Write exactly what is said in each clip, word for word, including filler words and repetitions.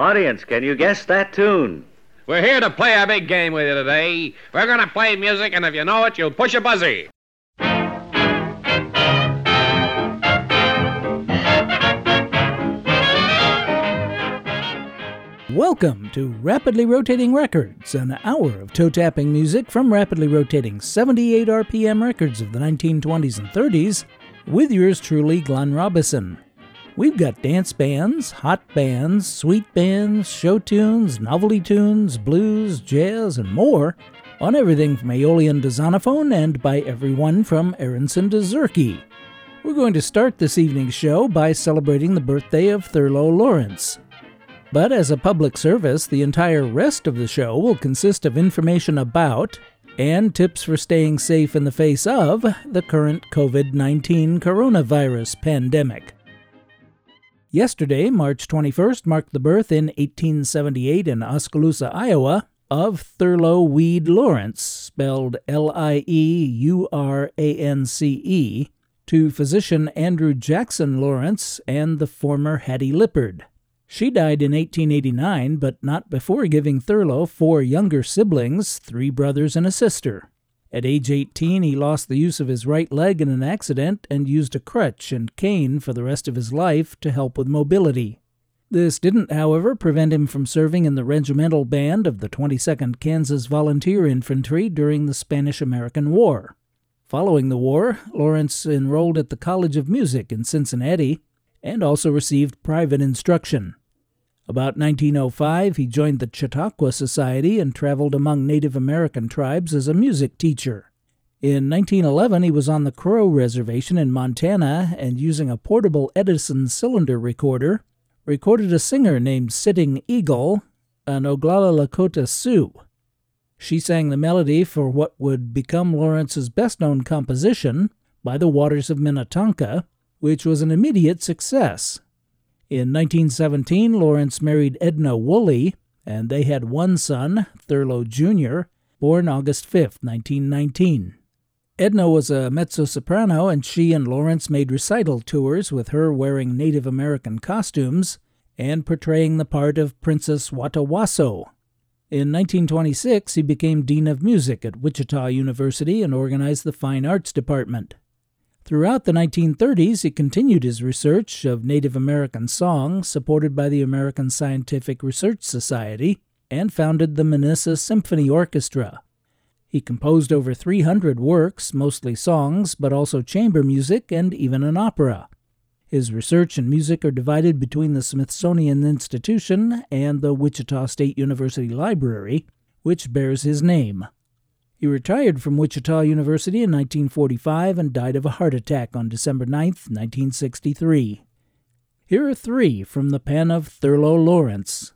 Audience, can you guess that tune? We're here to play a big game with you today. We're going to play music, and if you know it, you'll push a buzzer. Welcome to Rapidly Rotating Records, an hour of toe-tapping music from rapidly rotating seventy-eight R P M records of the nineteen twenties and thirties, with yours truly, Glenn Robison. We've got dance bands, hot bands, sweet bands, show tunes, novelty tunes, blues, jazz, and more on everything from Aeolian to Xylophone and by everyone from Aronson to Zerke. We're going to start this evening's show by celebrating the birthday of Thurlow Lieurance. But as a public service, the entire rest of the show will consist of information about and tips for staying safe in the face of the current covid nineteen coronavirus pandemic. Yesterday, March twenty-first, marked the birth in eighteen seventy-eight in Oskaloosa, Iowa, of Thurlow Weed Lieurance, spelled L I E U R A N C E, to physician Andrew Jackson Lawrence and the former Hattie Lippard. She died in eighteen eighty-nine, but not before giving Thurlow four younger siblings, three brothers and a sister. At age eighteen, he lost the use of his right leg in an accident and used a crutch and cane for the rest of his life to help with mobility. This didn't, however, prevent him from serving in the regimental band of the twenty-second Kansas Volunteer Infantry during the Spanish-American War. Following the war, Lawrence enrolled at the College of Music in Cincinnati and also received private instruction. About nineteen oh five, he joined the Chautauqua Society and traveled among Native American tribes as a music teacher. In nineteen eleven, he was on the Crow Reservation in Montana and, using a portable Edison cylinder recorder, recorded a singer named Sitting Eagle, an Oglala Lakota Sioux. She sang the melody for what would become Lawrence's best-known composition, By the Waters of Minnetonka, which was an immediate success. In nineteen seventeen, Lawrence married Edna Woolley, and they had one son, Thurlow Junior, born August fifth, nineteen nineteen. Edna was a mezzo-soprano, and she and Lawrence made recital tours with her wearing Native American costumes and portraying the part of Princess Watawasso. In nineteen twenty-six, he became Dean of Music at Wichita University and organized the Fine Arts Department. Throughout the nineteen thirties, he continued his research of Native American song, supported by the American Scientific Research Society, and founded the Minissa Symphony Orchestra. He composed over three hundred works, mostly songs, but also chamber music and even an opera. His research and music are divided between the Smithsonian Institution and the Wichita State University Library, which bears his name. He retired from Wichita University in nineteen forty-five and died of a heart attack on December ninth, nineteen sixty-three. Here are three from the pen of Thurlow Lieurance.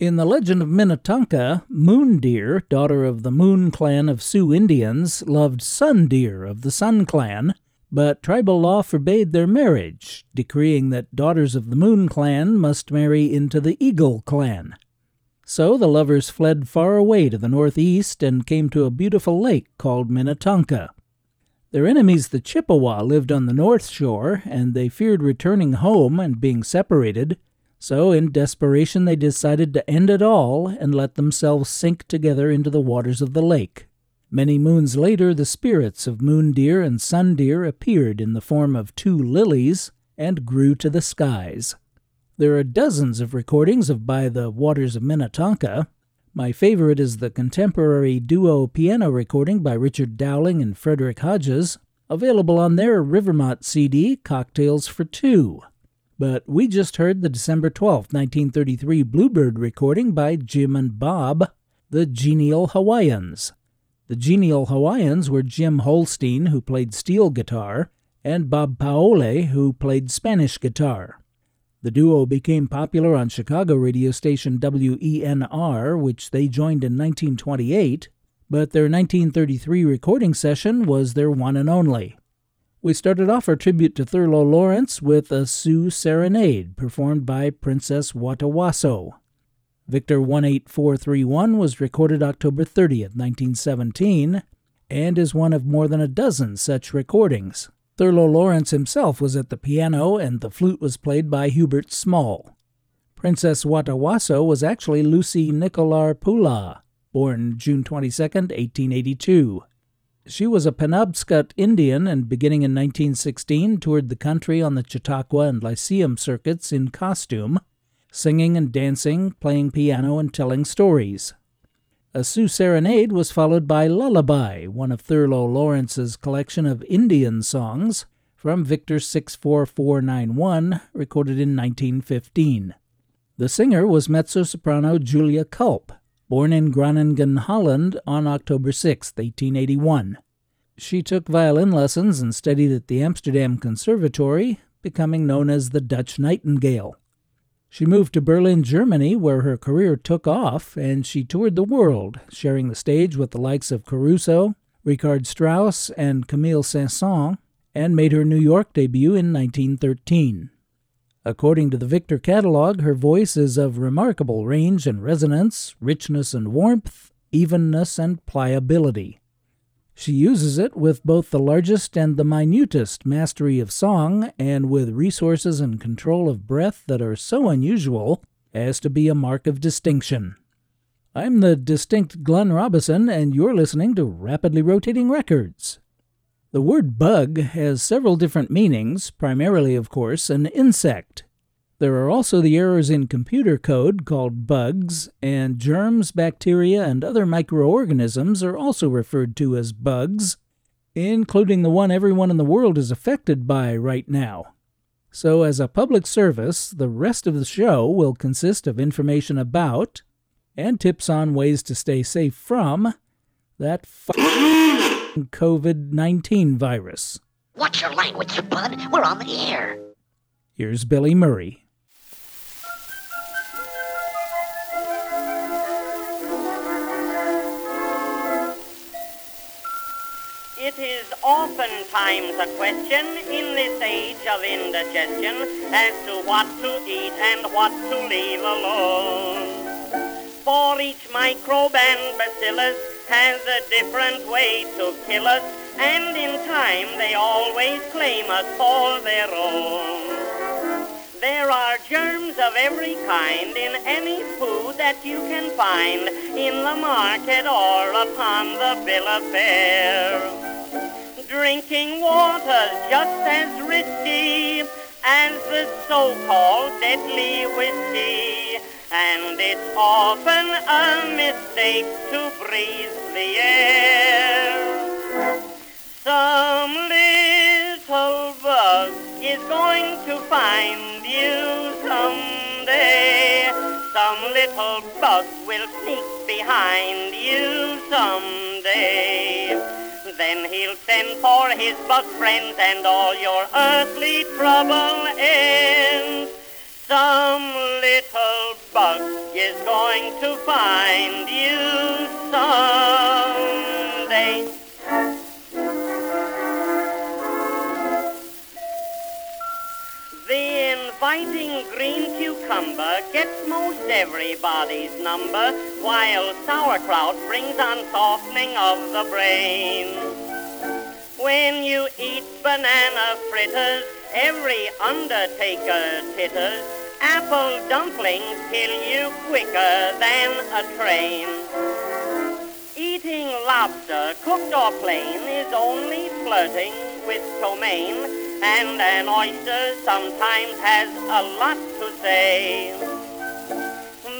In the legend of Minnetonka, Moon Deer, daughter of the Moon Clan of Sioux Indians, loved Sun Deer of the Sun Clan, but tribal law forbade their marriage, decreeing that daughters of the Moon Clan must marry into the Eagle Clan. So the lovers fled far away to the northeast and came to a beautiful lake called Minnetonka. Their enemies, the Chippewa, lived on the north shore, and they feared returning home and being separated. So in desperation they decided to end it all and let themselves sink together into the waters of the lake. Many moons later the spirits of Moon Deer and Sun Deer appeared in the form of two lilies and grew to the skies. There are dozens of recordings of By the Waters of Minnetonka. My favorite is the contemporary duo piano recording by Richard Dowling and Frederick Hodges, available on their Rivermont C D, Cocktails for Two. But we just heard the December twelfth, nineteen thirty-three Bluebird recording by Jim and Bob, the Genial Hawaiians. The Genial Hawaiians were Jim Holstein, who played steel guitar, and Bob Paole, who played Spanish guitar. The duo became popular on Chicago radio station W E N R, which they joined in nineteen twenty-eight, but their nineteen thirty-three recording session was their one and only. We started off our tribute to Thurlow Lieurance with a Sioux Serenade performed by Princess Watawasso. Victor one eight four three one was recorded October thirtieth, nineteen seventeen, and is one of more than a dozen such recordings. Thurlow Lieurance himself was at the piano, and the flute was played by Hubert Small. Princess Watawasso was actually Lucy Nicolar Pula, born June twenty-second, eighteen eighty-two. She was a Penobscot Indian, and beginning in nineteen sixteen toured the country on the Chautauqua and Lyceum circuits in costume, singing and dancing, playing piano, and telling stories. A Sioux Serenade was followed by Lullaby, one of Thurlow Lawrence's collection of Indian songs from Victor six four four nine one, recorded in nineteen fifteen. The singer was mezzo-soprano Julia Culp, born in Groningen, Holland, on October sixth, eighteen eighty-one. She took violin lessons and studied at the Amsterdam Conservatory, becoming known as the Dutch Nightingale. She moved to Berlin, Germany, where her career took off, and she toured the world, sharing the stage with the likes of Caruso, Richard Strauss, and Camille Saint-Saëns, and made her New York debut in nineteen thirteen. According to the Victor catalog, her voice is of remarkable range and resonance, richness and warmth, evenness and pliability. She uses it with both the largest and the minutest mastery of song, and with resources and control of breath that are so unusual as to be a mark of distinction. I'm the distinct Glenn Robison, and you're listening to Rapidly Rotating Records. The word bug has several different meanings, primarily, of course, an insect. There are also the errors in computer code called bugs, and germs, bacteria, and other microorganisms are also referred to as bugs, including the one everyone in the world is affected by right now. So, as a public service, the rest of the show will consist of information about, and tips on ways to stay safe from, that f- COVID nineteen virus. What's your language, you bud? We're on the air. Here's Billy Murray. It is oftentimes a question in this age of indigestion as to what to eat and what to leave alone. For each microbe and bacillus has a different way to kill us, and in time they always claim us for their own. There are germs of every kind in any food that you can find in the market or upon the bill of fare. Drinking water's just as risky as the so-called deadly whiskey. And it's often a mistake to breathe the air. Some little bug is going to find you someday. Some little bug will sneak behind you someday. Then he'll send for his bug friends, and all your earthly trouble ends. Some little bug is going going to find you someday. The inviting green cucumber gets most everybody's number, while sauerkraut brings on softening of the brain. When you eat banana fritters, every undertaker titters. Apple dumplings kill you quicker than a train. Eating lobster, cooked or plain, is only flirting with romaine, and an oyster sometimes has a lot to say.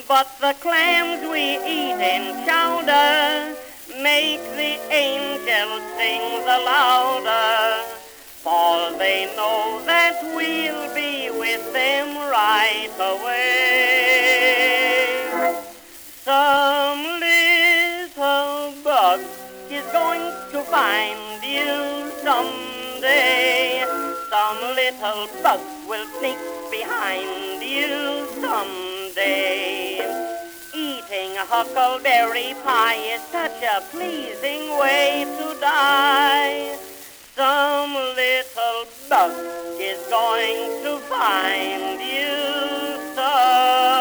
But the clams we eat in chowder make the angels sing the louder, for they know that we'll be with them right away. Some little bug is going to find you someday. Some little bug will sneak behind you someday. Eating huckleberry pie is such a pleasing way to die. Some little bug is going to find you someday.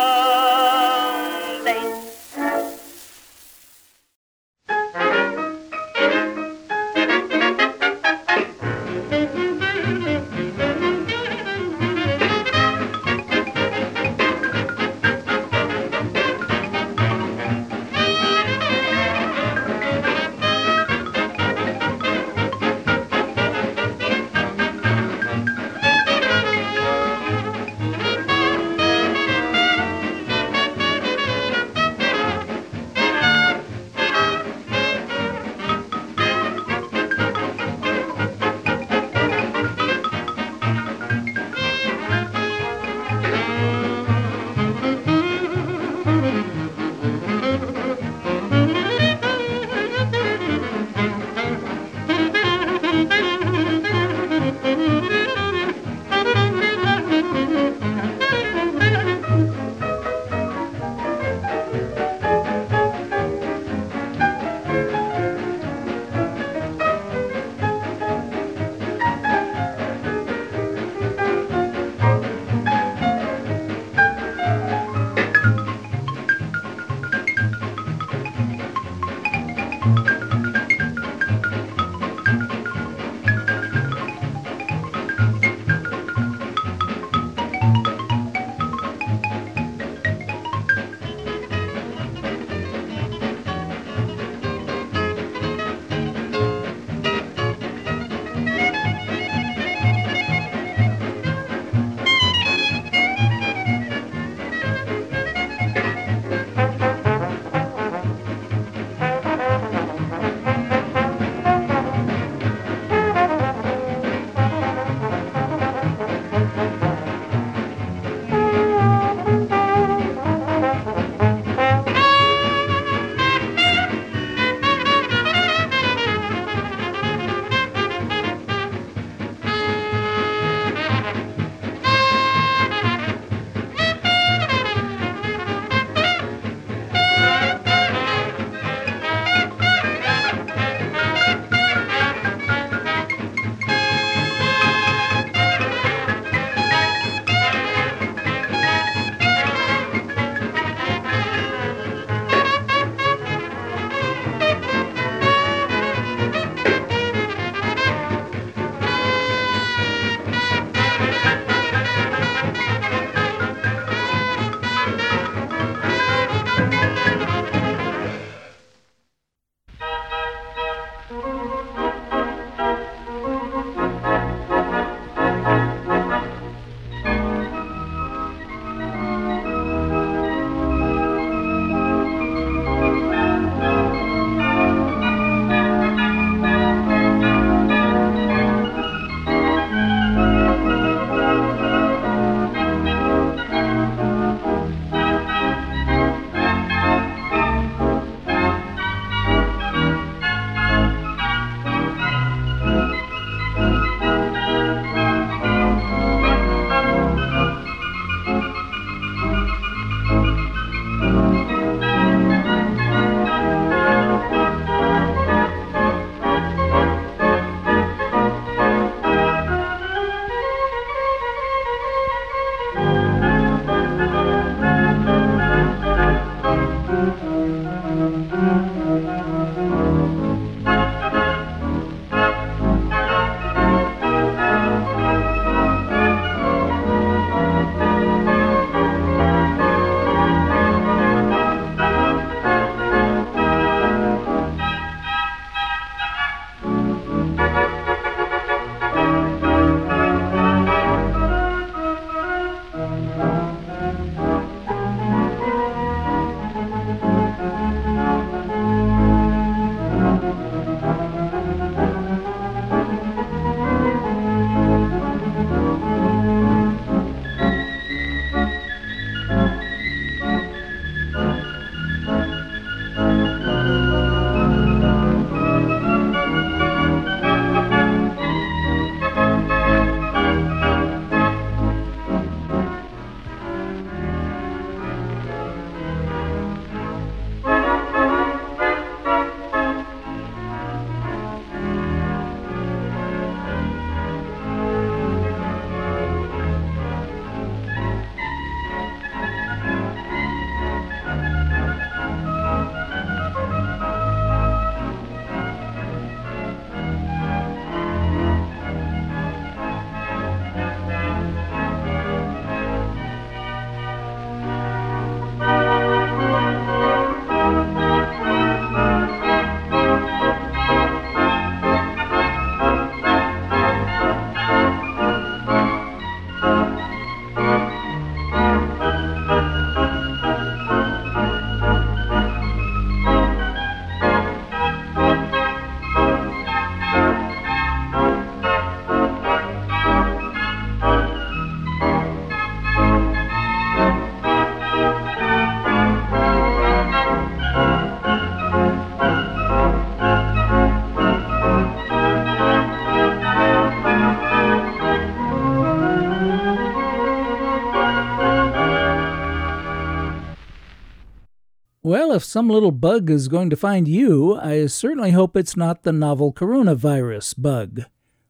Well, if some little bug is going to find you, I certainly hope it's not the novel coronavirus bug.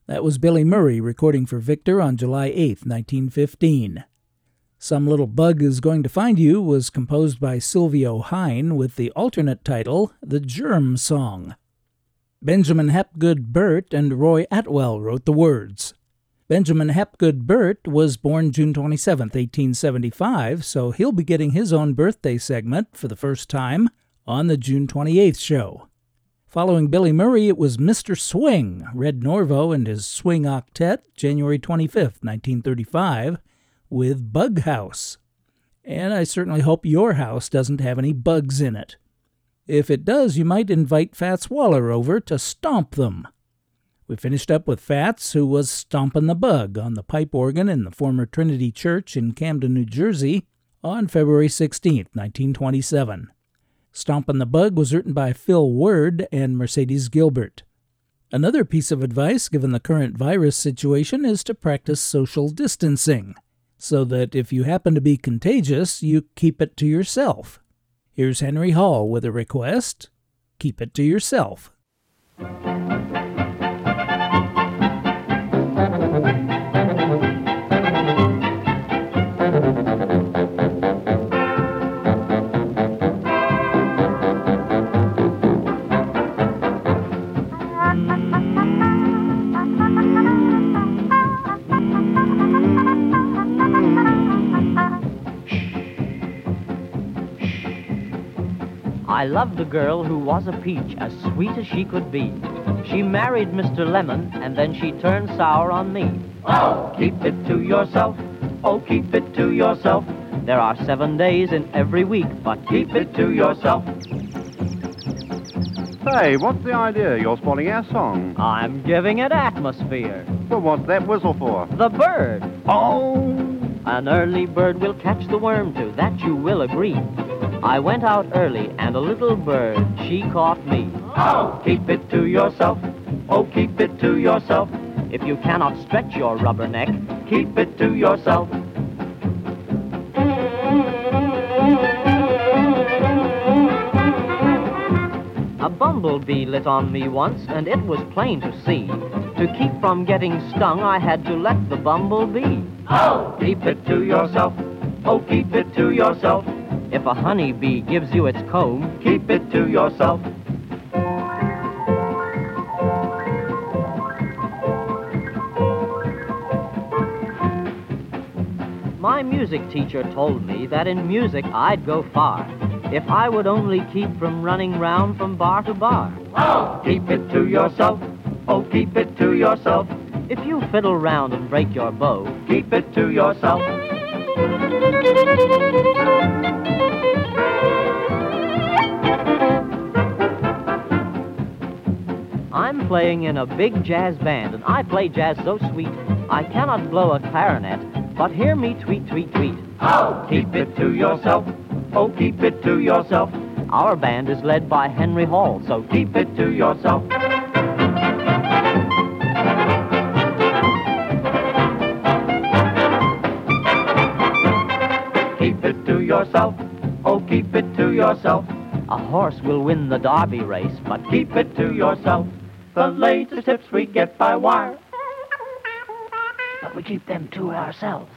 That was Billy Murray recording for Victor on July eighth, nineteen fifteen. Some Little Bug Is Going to Find You was composed by Sylvio Hine with the alternate title, The Germ Song. Benjamin Hapgood Burt and Roy Atwell wrote the words. Benjamin Hapgood Burt was born June twenty-seventh, eighteen seventy-five, so he'll be getting his own birthday segment for the first time on the June twenty-eighth show. Following Billy Murray, it was Mister Swing, Red Norvo and his Swing Octet, January twenty-fifth, nineteen thirty-five, with Bug House. And I certainly hope your house doesn't have any bugs in it. If it does, you might invite Fats Waller over to stomp them. We finished up with Fats, who was stomping the bug on the pipe organ in the former Trinity Church in Camden, New Jersey, on February sixteenth, nineteen twenty-seven. Stompin' the Bug was written by Phil Word and Mercedes Gilbert. Another piece of advice given the current virus situation is to practice social distancing, so that if you happen to be contagious, you keep it to yourself. Here's Henry Hall with a request, Keep It to Yourself. I loved a girl who was a peach, as sweet as she could be. She married Mister Lemon, and then she turned sour on me. Oh, keep it to yourself. Oh, keep it to yourself. There are seven days in every week, but keep it to yourself. Hey, what's the idea? You're spoiling our song. I'm giving it atmosphere. Well, what's that whistle for? The bird. Oh! An early bird will catch the worm, to that you will agree. I went out early, and a little bird, she caught me. Oh, keep it to yourself. Oh, keep it to yourself. If you cannot stretch your rubber neck, keep it to yourself. A bumblebee lit on me once, and it was plain to see. To keep from getting stung, I had to let the bumblebee. Oh, keep it to yourself. Oh, keep it to yourself. If a honeybee gives you its comb, keep it to yourself. My music teacher told me that in music I'd go far if I would only keep from running round from bar to bar. Oh, keep it to yourself. Oh, keep it to yourself. If you fiddle round and break your bow, keep it to yourself. I'm playing in a big jazz band, and I play jazz so sweet I cannot blow a clarinet, but hear me tweet, tweet, tweet. Oh, keep it to yourself. Oh, keep it to yourself. Our band is led by Henry Hall, so keep it to yourself. Keep it to yourself. Oh, keep it to yourself. A horse will win the derby race, but keep it to yourself. The latest tips we get by wire, but we keep them to ourselves.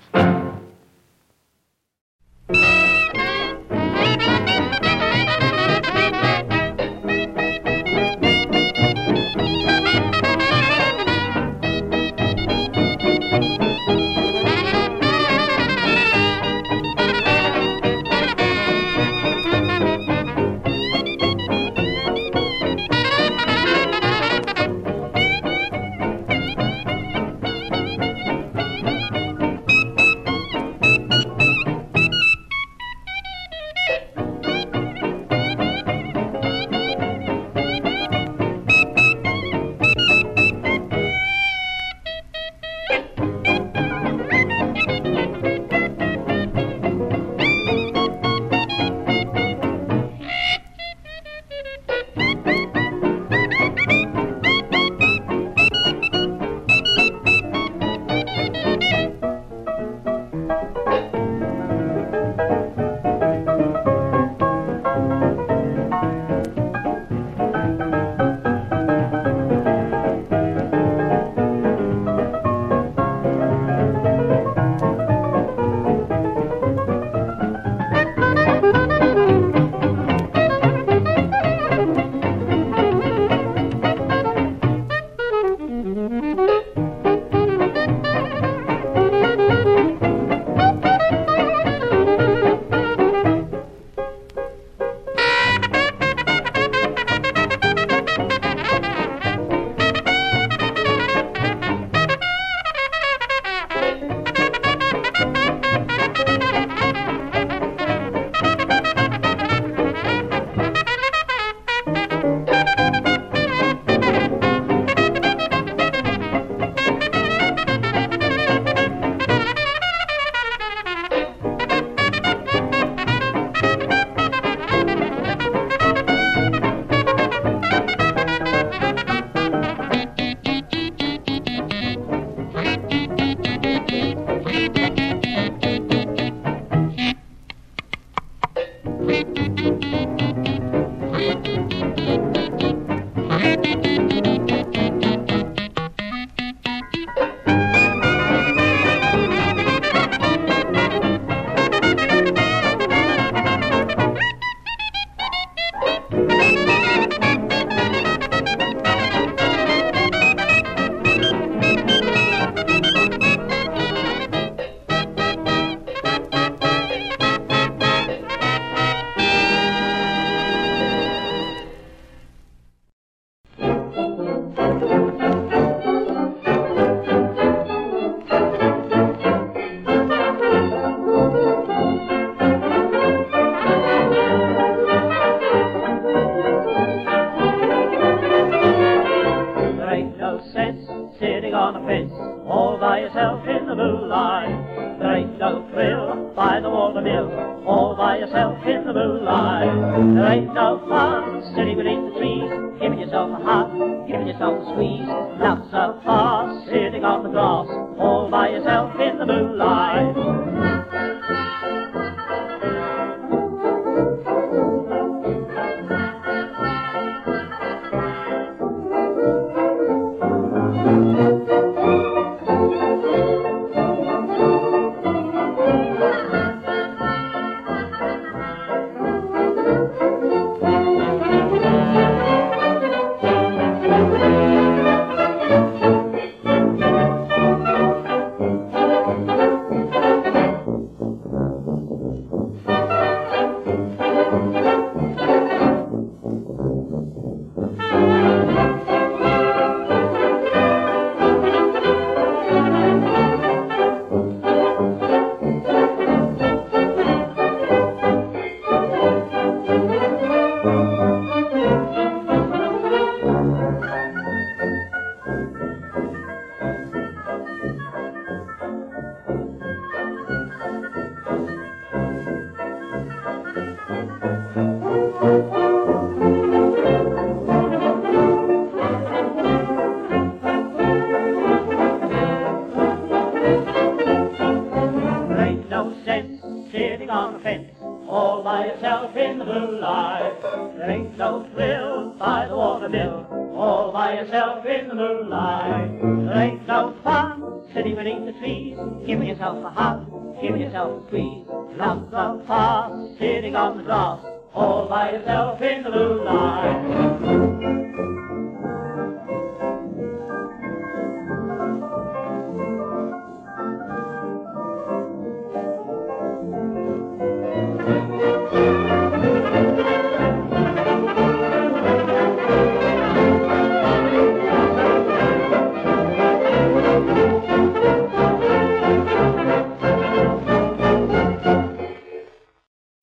yourself in the moonlight. There ain't no thrill by the watermill, all by yourself in the moonlight. There ain't no fun sitting beneath the trees, giving yourself a hug, giving yourself a squeeze. Not so fast sitting on the grass, all by yourself in the moonlight.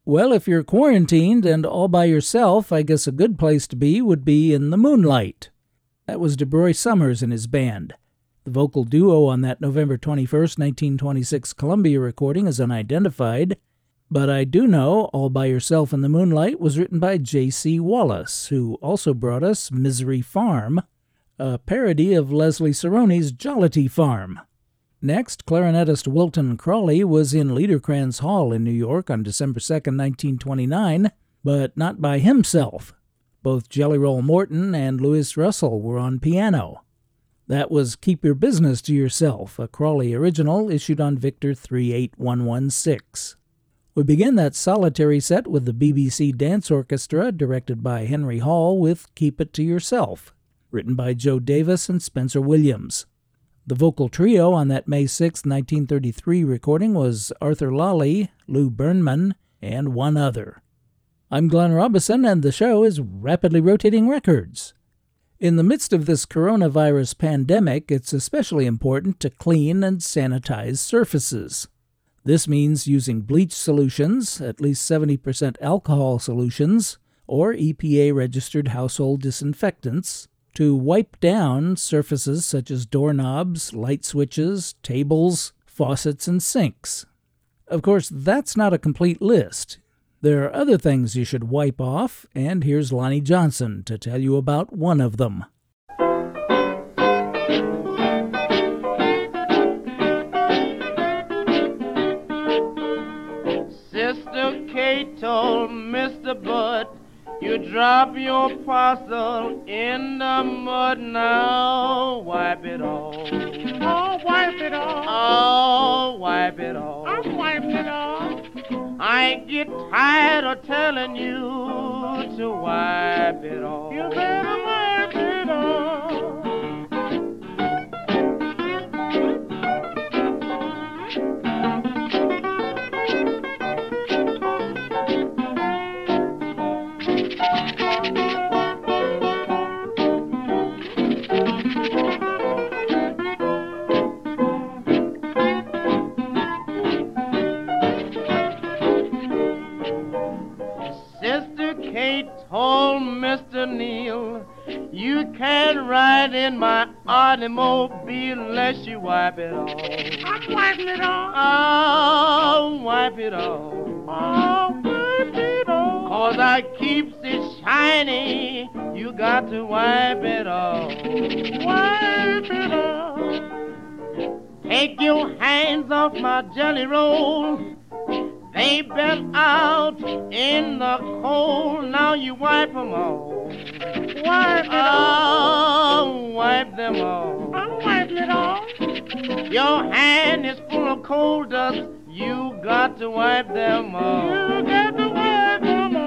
Well, if you're quarantined and all by yourself, I guess a good place to be would be in the moonlight. That was DeBroy Summers and his band. The vocal duo on that November twenty-first, nineteen twenty-six Columbia recording is unidentified, but I do know All By Yourself in the Moonlight was written by J C Wallace, who also brought us Misery Farm, a parody of Leslie Cerrone's Jollity Farm. Next, clarinetist Wilton Crawley was in Liederkranz Hall in New York on December second, nineteen twenty-nine, but not by himself. Both Jelly Roll Morton and Louis Russell were on piano. That was Keep Your Business to Yourself, a Crawley original issued on Victor three eight one one six. We begin that solitary set with the B B C Dance Orchestra, directed by Henry Hall, with Keep It to Yourself, written by Joe Davis and Spencer Williams. The vocal trio on that May sixth, nineteen thirty-three recording was Arthur Lawley, Lou Bernman, and one other. I'm Glenn Robison, and the show is Rapidly Rotating Records. In the midst of this coronavirus pandemic, it's especially important to clean and sanitize surfaces. This means using bleach solutions, at least seventy percent alcohol solutions, or E P A-registered household disinfectants, to wipe down surfaces such as doorknobs, light switches, tables, faucets, and sinks. Of course, that's not a complete list. There are other things you should wipe off, and here's Lonnie Johnson to tell you about one of them. Sister Kate told Mister Bud, you drop your parcel in the mud now. Wipe it off. Oh, wipe it off. Oh, wipe it off. I'm wiping it off. I get tired of telling you to wipe it off. You better wipe it off. Told Mister Neal, you can't ride in my automobile unless you wipe it off. I'm wiping it off. I'll wipe it off. I'll wipe it off. Cause I keeps it shiny. You got to wipe it off. Wipe it off. Take your hands off my jelly roll. They been out in the cold. Now you wipe them off. Wipe it off. Oh, wipe them off. I'm wiping it off. Your hand is full of coal dust. You got to wipe them off. You got to wipe them off.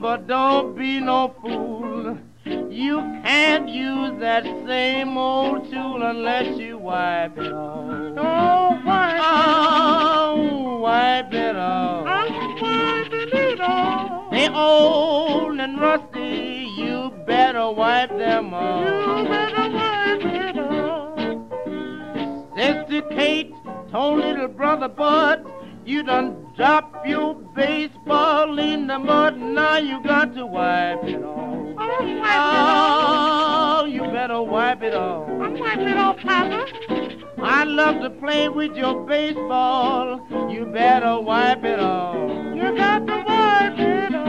But don't be no fool. You can't use that same old tool unless you wipe it off. Oh, wipe it off. Oh, wipe it off. I'm wiping it off. They old and rusty. You better wipe them off. You better wipe it off. Sister Kate told little brother Bud, you done dropped your baseball in the mud. Now you got to wipe it off. Oh, wipe oh, it off. You better wipe it off. I'm wiping it off, Papa. I love to play with your baseball. You better wipe it off. You got to wipe it off.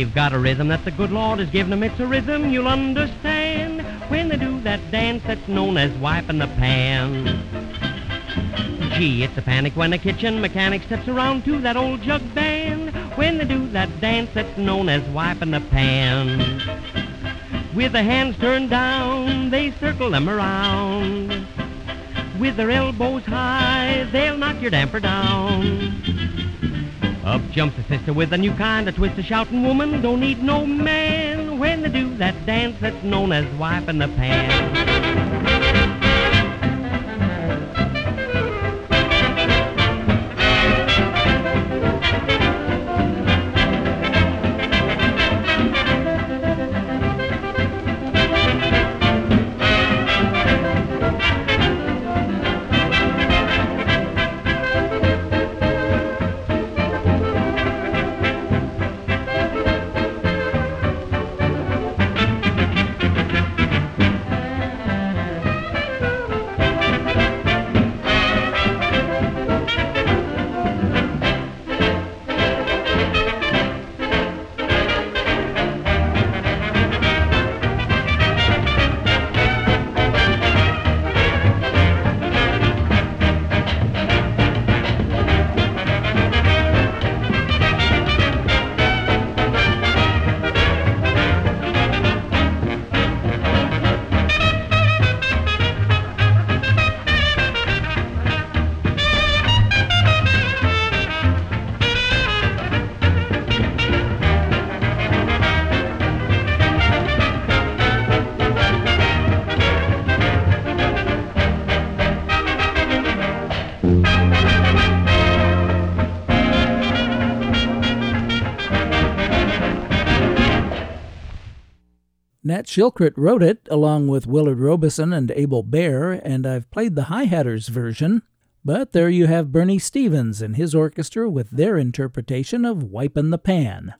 They've got a rhythm that the good Lord has given them. It's a rhythm you'll understand when they do that dance that's known as wiping the pan. Gee, it's a panic when the kitchen mechanic steps around to that old jug band when they do that dance that's known as wiping the pan. With their hands turned down, they circle them around. With their elbows high, they'll knock your damper down. Up jumps a sister with a new kind of twist, a shouting woman don't need no man when they do that dance that's known as wiping the pan. Nat Shilkret wrote it, along with Willard Robeson and Abel Baer, and I've played the Hi-Hatters version. But there you have Bernie Stevens and his orchestra with their interpretation of Wipin' the Pan.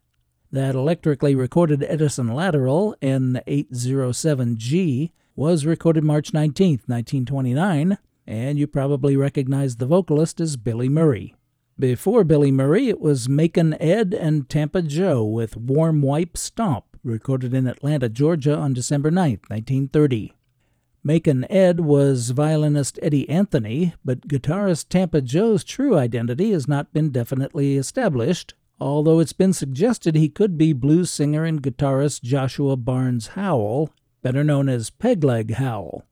That electrically recorded Edison Lateral, N eight oh seven G, was recorded March nineteenth, nineteen twenty-nine, and you probably recognize the vocalist as Billy Murray. Before Billy Murray, it was Macon Ed and Tampa Joe with Warm Wipe Stomp, recorded in Atlanta, Georgia on December ninth, nineteen thirty. Macon Ed was violinist Eddie Anthony, but guitarist Tampa Joe's true identity has not been definitely established, although it's been suggested he could be blues singer and guitarist Joshua Barnes Howell, better known as Pegleg Howell.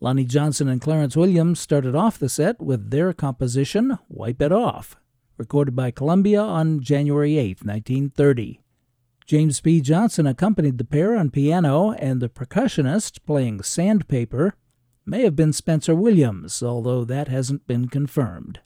Lonnie Johnson and Clarence Williams started off the set with their composition, Wipe It Off, recorded by Columbia on January eighth, nineteen thirty. James P. Johnson accompanied the pair on piano, and the percussionist, playing sandpaper, may have been Spencer Williams, although that hasn't been confirmed.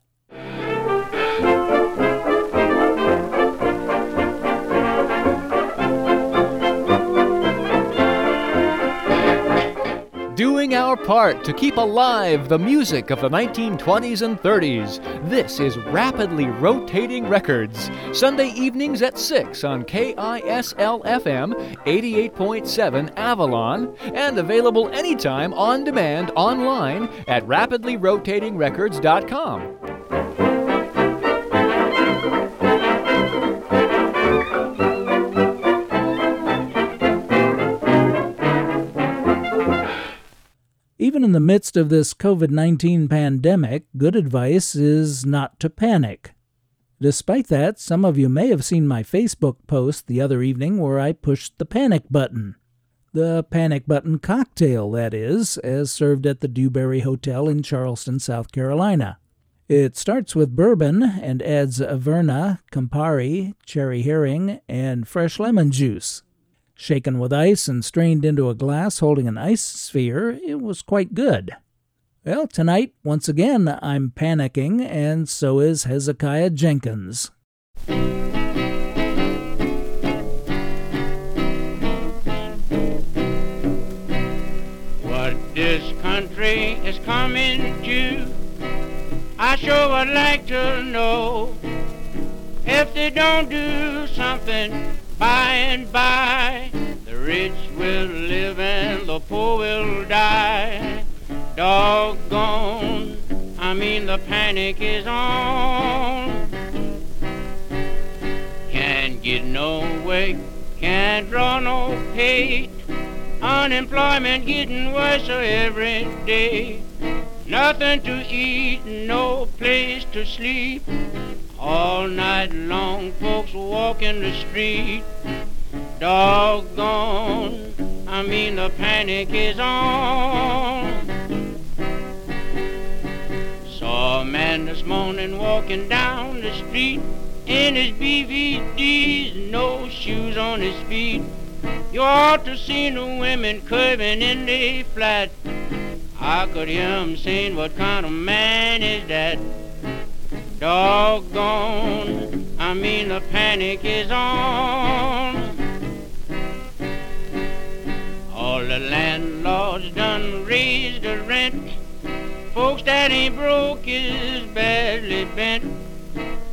Doing our part to keep alive the music of the nineteen twenties and thirties. This is Rapidly Rotating Records, Sunday evenings at six on K I S L F M eighty-eight point seven Avalon, and available anytime on demand online at rapidly rotating records dot com. Even in the midst of this COVID nineteen pandemic, good advice is not to panic. Despite that, some of you may have seen my Facebook post the other evening where I pushed the panic button. The panic button cocktail, that is, as served at the Dewberry Hotel in Charleston, South Carolina. It starts with bourbon and adds Averna, Campari, cherry herring, and fresh lemon juice. Shaken with ice and strained into a glass holding an ice sphere, it was quite good. Well, tonight, once again, I'm panicking, and so is Hezekiah Jenkins. What this country is coming to, I sure would like to know. If they don't do something, by and by, the rich will live and the poor will die. Doggone, I mean the panic is on. Can't get no way Can't draw no pay. Unemployment getting worse every day. Nothing to eat, no place to sleep. All night long folks walking the street. Doggone, I mean the panic is on. Saw a man this morning walking down the street in his B V Ds, no shoes on his feet. You ought to see the women curving in their flat. I could hear 'em saying, what kind of man is that? Doggone, I mean the panic is on. All the landlords done raised the rent. Folks that ain't broke is badly bent.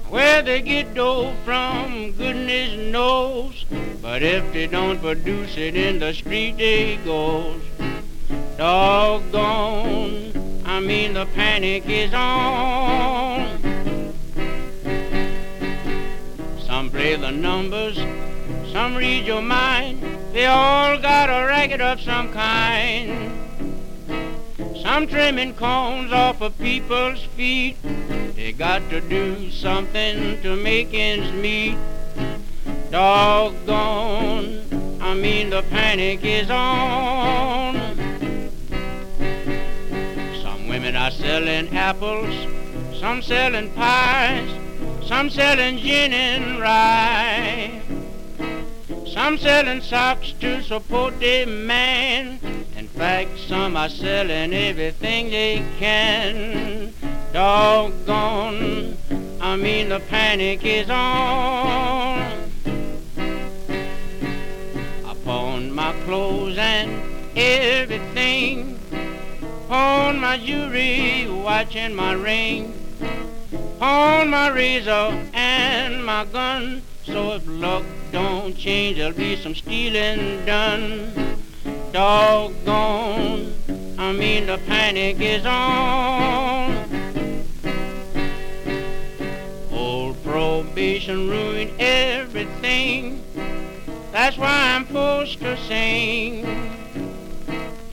Where they get dough from, goodness knows. But if they don't produce it in the street, they goes. Doggone, I mean the panic is on. Some play the numbers, some read your mind. They all got a racket of some kind. Some trimming cones off of people's feet. They got to do something to make ends meet. Doggone, I mean the panic is on. Some women are selling apples, some selling pies, some selling gin and rye. Some selling socks to support their man. In fact, some are selling everything they can. Doggone, I mean the panic is on. I pawned my clothes and everything. Pawned my jewelry, watch and my ring. Pawned my razor and my gun. So if luck don't change, there'll be some stealing done. Doggone, I mean the panic is on. Old prohibition ruined everything. That's why I'm forced to sing.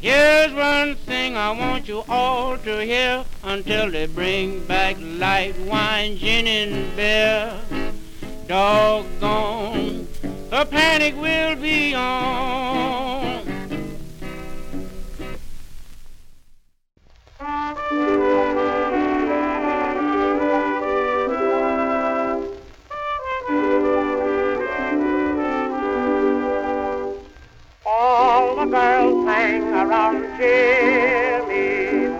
Here's one thing I want you all to hear until they bring back light, wine, gin, and beer. Doggone, the panic will be on. All the girls hang around Jimmy.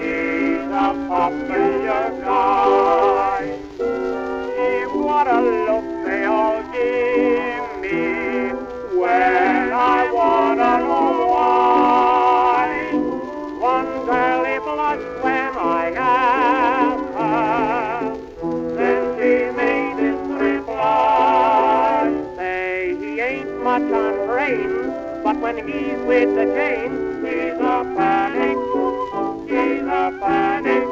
He's a popular guy. Gee, what a look they all give me when I wanna know why. One girlie blushed when I asked her, then she made this reply. Say he ain't much on brains, but when he's with the Jane, he's a panic, he's a panic.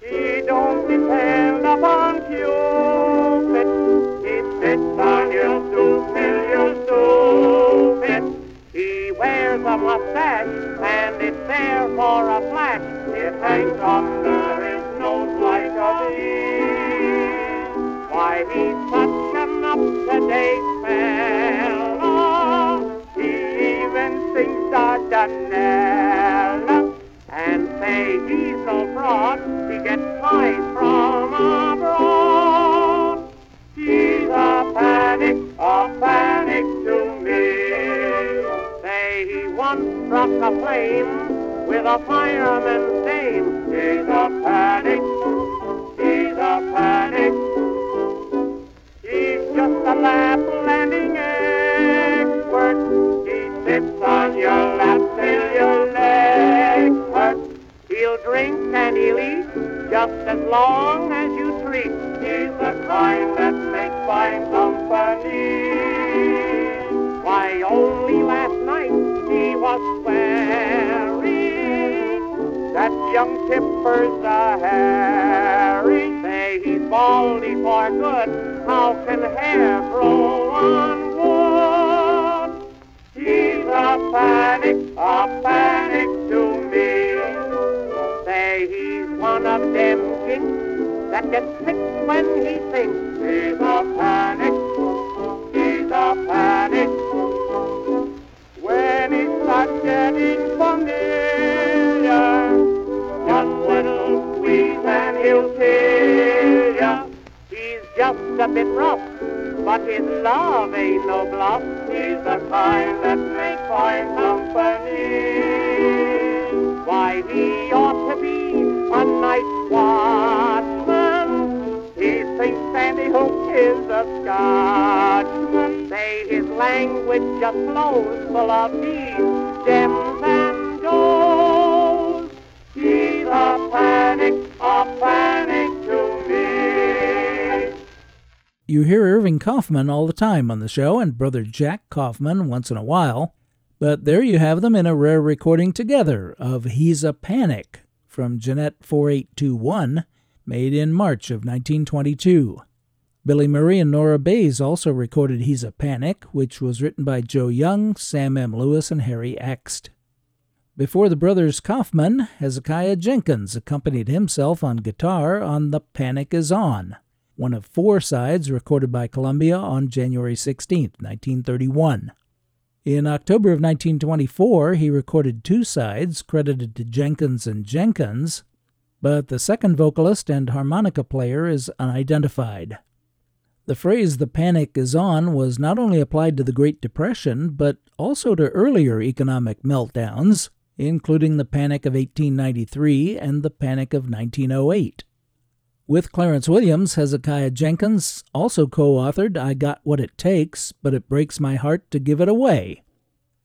He don't depend upon Cupid, he sits on your stoop till you're stupid. He wears a mustache, and it's there for a flash. It hangs under his nose like a bee. Why, he's such an up-to-date man. Sings Dardanella, and say he's so broad, he gets flies from abroad. He's a panic, a panic to me. Say he once struck a flame with a fireman's name. He's a panic, he's a panic. He's just a lap-landing expert. Sits on your lap till your legs hurt. He'll drink and he'll eat just as long as you treat. He's the kind that makes fine company. Why, only last night he was swearing that young Tipper's a herring. Say he's baldy for good. How can hair grow on? panic, a panic to me. Say he's one of them kids that gets sick when he thinks. He's a panic, he's a panic. When he starts getting familiar, one little squeeze and he'll kill ya. He's just a bit rough, but his love ain't no bluff. He's the kind that makes fine company. Why, he ought to be a night watchman. He thinks Sandy Hook is a Scotchman. Say his language just flows full of beads, gems and gold. He's a panic, a panic. You hear Irving Kaufman all the time on the show, and Brother Jack Kaufman once in a while. But there you have them in a rare recording together of He's a Panic from Jeanette four eight two one, made in March of nineteen twenty-two. Billy Murray and Nora Bayes also recorded He's a Panic, which was written by Joe Young, Sam M. Lewis, and Harry Ext. Before the brothers Kaufman, Hezekiah Jenkins accompanied himself on guitar on The Panic Is On, one of four sides recorded by Columbia on January sixteenth, nineteen thirty-one. In October of nineteen twenty-four, he recorded two sides credited to Jenkins and Jenkins, but the second vocalist and harmonica player is unidentified. The phrase "the panic is on" was not only applied to the Great Depression, but also to earlier economic meltdowns, including the Panic of eighteen ninety-three and the Panic of nineteen oh eight. With Clarence Williams, Hezekiah Jenkins also co-authored I Got What It Takes, But It Breaks My Heart to Give It Away.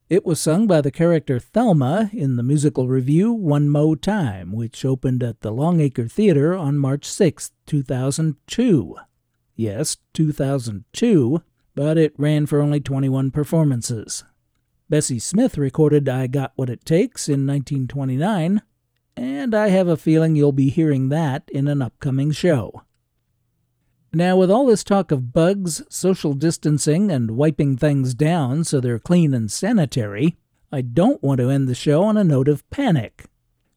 It was sung by the character Thelma in the musical review One Mo' Time, which opened at the Longacre Theater on March sixth, two thousand two. Yes, two thousand two, but it ran for only twenty-one performances. Bessie Smith recorded I Got What It Takes in nineteen twenty-nine, and I have a feeling you'll be hearing that in an upcoming show. Now, with all this talk of bugs, social distancing, and wiping things down so they're clean and sanitary, I don't want to end the show on a note of panic.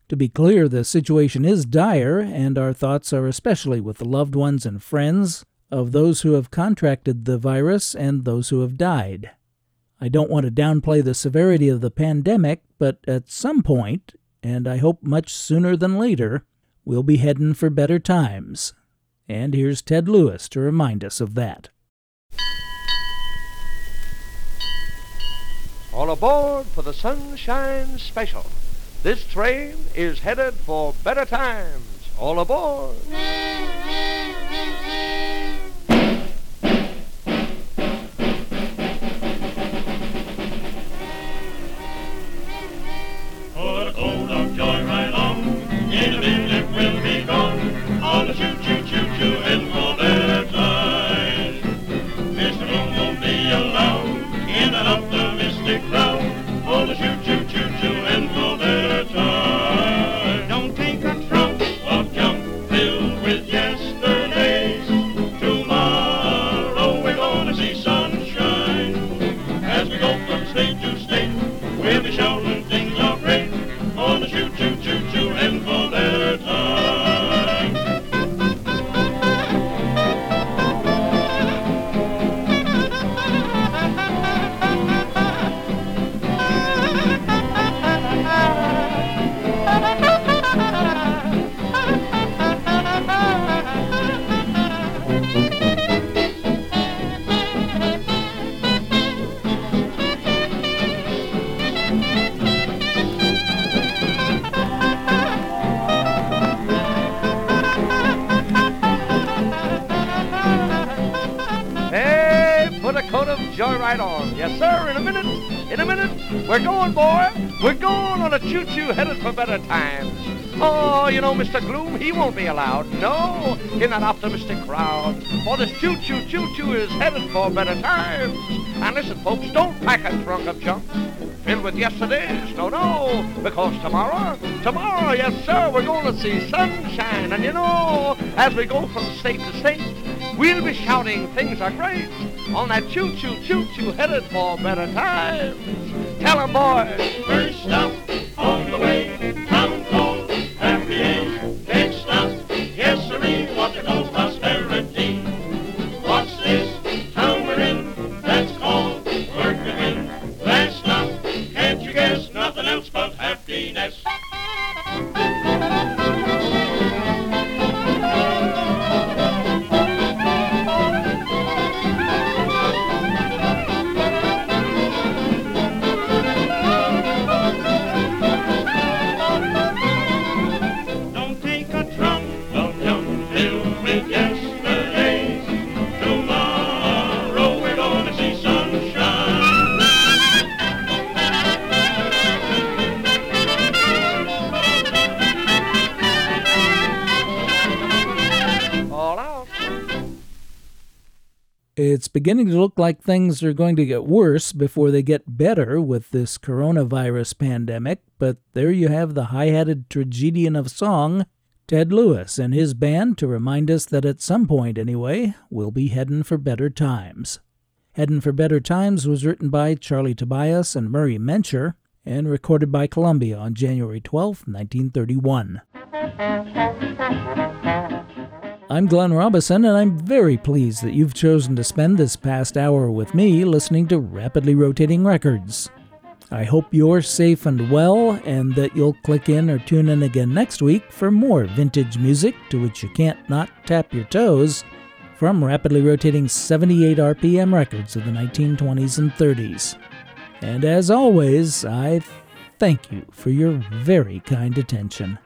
To be clear, the situation is dire, and our thoughts are especially with the loved ones and friends of those who have contracted the virus and those who have died. I don't want to downplay the severity of the pandemic, but at some point, and I hope much sooner than later, we'll be heading for better times. And here's Ted Lewis to remind us of that. All aboard for the Sunshine Special. This train is headed for better times. All aboard. Joyride on. Yes, sir, in a minute, in a minute. We're going, boy. We're going on a choo-choo headed for better times. Oh, you know, Mister Gloom, he won't be allowed. No, in that optimistic crowd. For this choo-choo, choo-choo is headed for better times. And listen, folks, don't pack a trunk of junk filled with yesterdays. No, no, because tomorrow, tomorrow, yes, sir, we're going to see sunshine. And, you know, as we go from state to state, We'll be shouting things are great on that choo-choo, choo-choo headed for better times. Tell 'em, boys. First stop on the way, town called Happy End. Next stop, yes, sirree, what they call prosperity. What's this town we're in? That's called working in. Last stop, can't you guess? Nothing else but happiness. It's beginning to look like things are going to get worse before they get better with this coronavirus pandemic, but there you have the high-hatted tragedian of song, Ted Lewis and his band, to remind us that at some point, anyway, we'll be heading for better times. Headin' for Better Times was written by Charlie Tobias and Murray Mencher and recorded by Columbia on January twelfth, nineteen thirty-one. I'm Glenn Robison, and I'm very pleased that you've chosen to spend this past hour with me listening to Rapidly Rotating Records. I hope you're safe and well, and that you'll click in or tune in again next week for more vintage music to which you can't not tap your toes from rapidly rotating seventy-eight R P M records of the nineteen twenties and thirties. And as always, I thank you for your very kind attention.